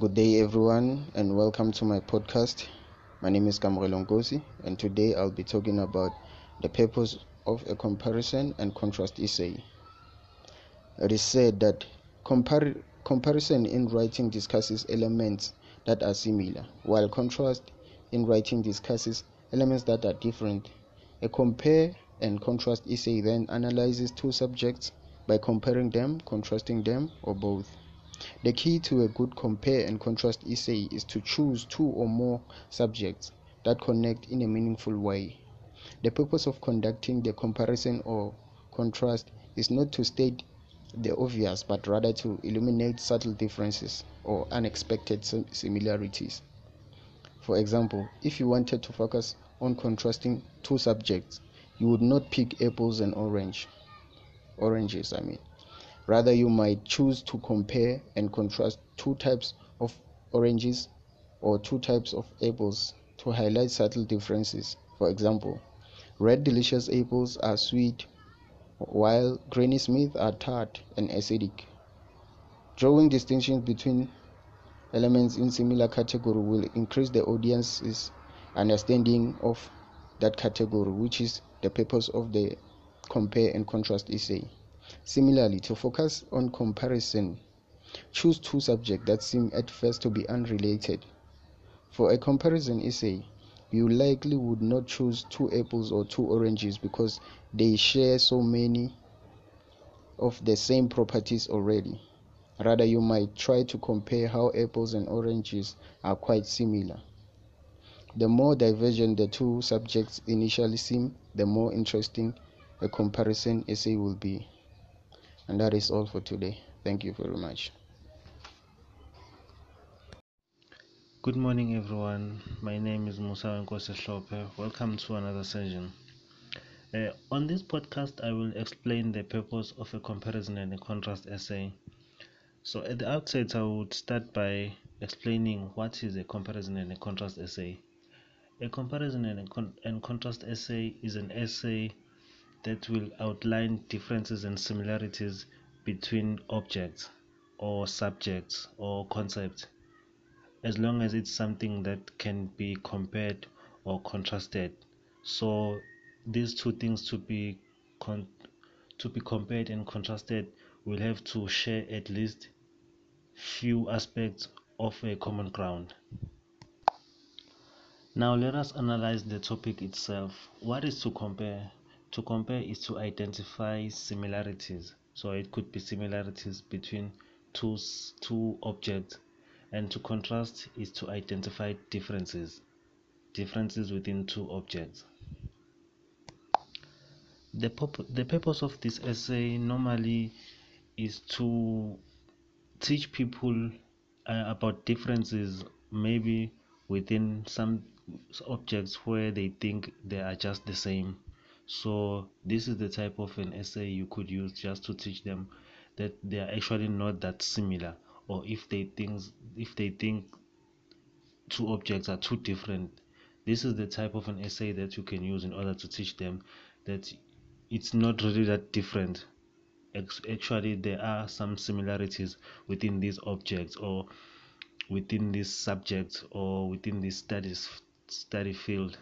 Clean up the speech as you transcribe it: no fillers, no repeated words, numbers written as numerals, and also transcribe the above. Good day everyone, and welcome to my podcast. My name is Kamri Longosi, and today I'll be talking about the purpose of a comparison and contrast essay. It is said that comparison in writing discusses elements that are similar, while contrast in writing discusses elements that are different. A compare and contrast essay then analyzes two subjects by comparing them, contrasting them, or both. The key to a good compare and contrast essay is to choose two or more subjects that connect in a meaningful way. The purpose of conducting the comparison or contrast is not to state the obvious, but rather to illuminate subtle differences or unexpected similarities. For example, if you wanted to focus on contrasting two subjects, you would not pick apples and oranges. Rather, you might choose to compare and contrast two types of oranges or two types of apples to highlight subtle differences. For example, red delicious apples are sweet, while Granny Smith are tart and acidic. Drawing distinctions between elements in similar category will increase the audience's understanding of that category, which is the purpose of the compare and contrast essay. Similarly, to focus on comparison, choose two subjects that seem at first to be unrelated. For a comparison essay, you likely would not choose two apples or two oranges because they share so many of the same properties already. Rather, you might try to compare how apples and oranges are quite similar. The more divergent the two subjects initially seem, the more interesting a comparison essay will be. And that is all for today. Thank you very much. Good morning everyone. My name is Musa Nkosi Shope. Welcome to another session. On this podcast, I will explain the purpose of a comparison and a contrast essay. So at the outset, I would start by explaining what is a comparison and a contrast essay. A comparison and contrast essay is an essay that will outline differences and similarities between objects or subjects or concepts, as long as it's something that can be compared or contrasted. So these two things to be compared and contrasted will have to share at least few aspects of a common ground. Now let us analyze the topic itself. What is to compare? To compare is to identify similarities. So it could be similarities between two objects, and to contrast is to identify differences within two objects. The purpose of this essay normally is to teach people about differences, maybe within some objects where they think they are just the same. So this is the type of an essay you could use, just to teach them that they are actually not that similar, or if they think two objects are too different, this is the type of an essay that you can use in order to teach them that it's not really that different. Actually, there are some similarities within these objects or within these subjects or within this study field.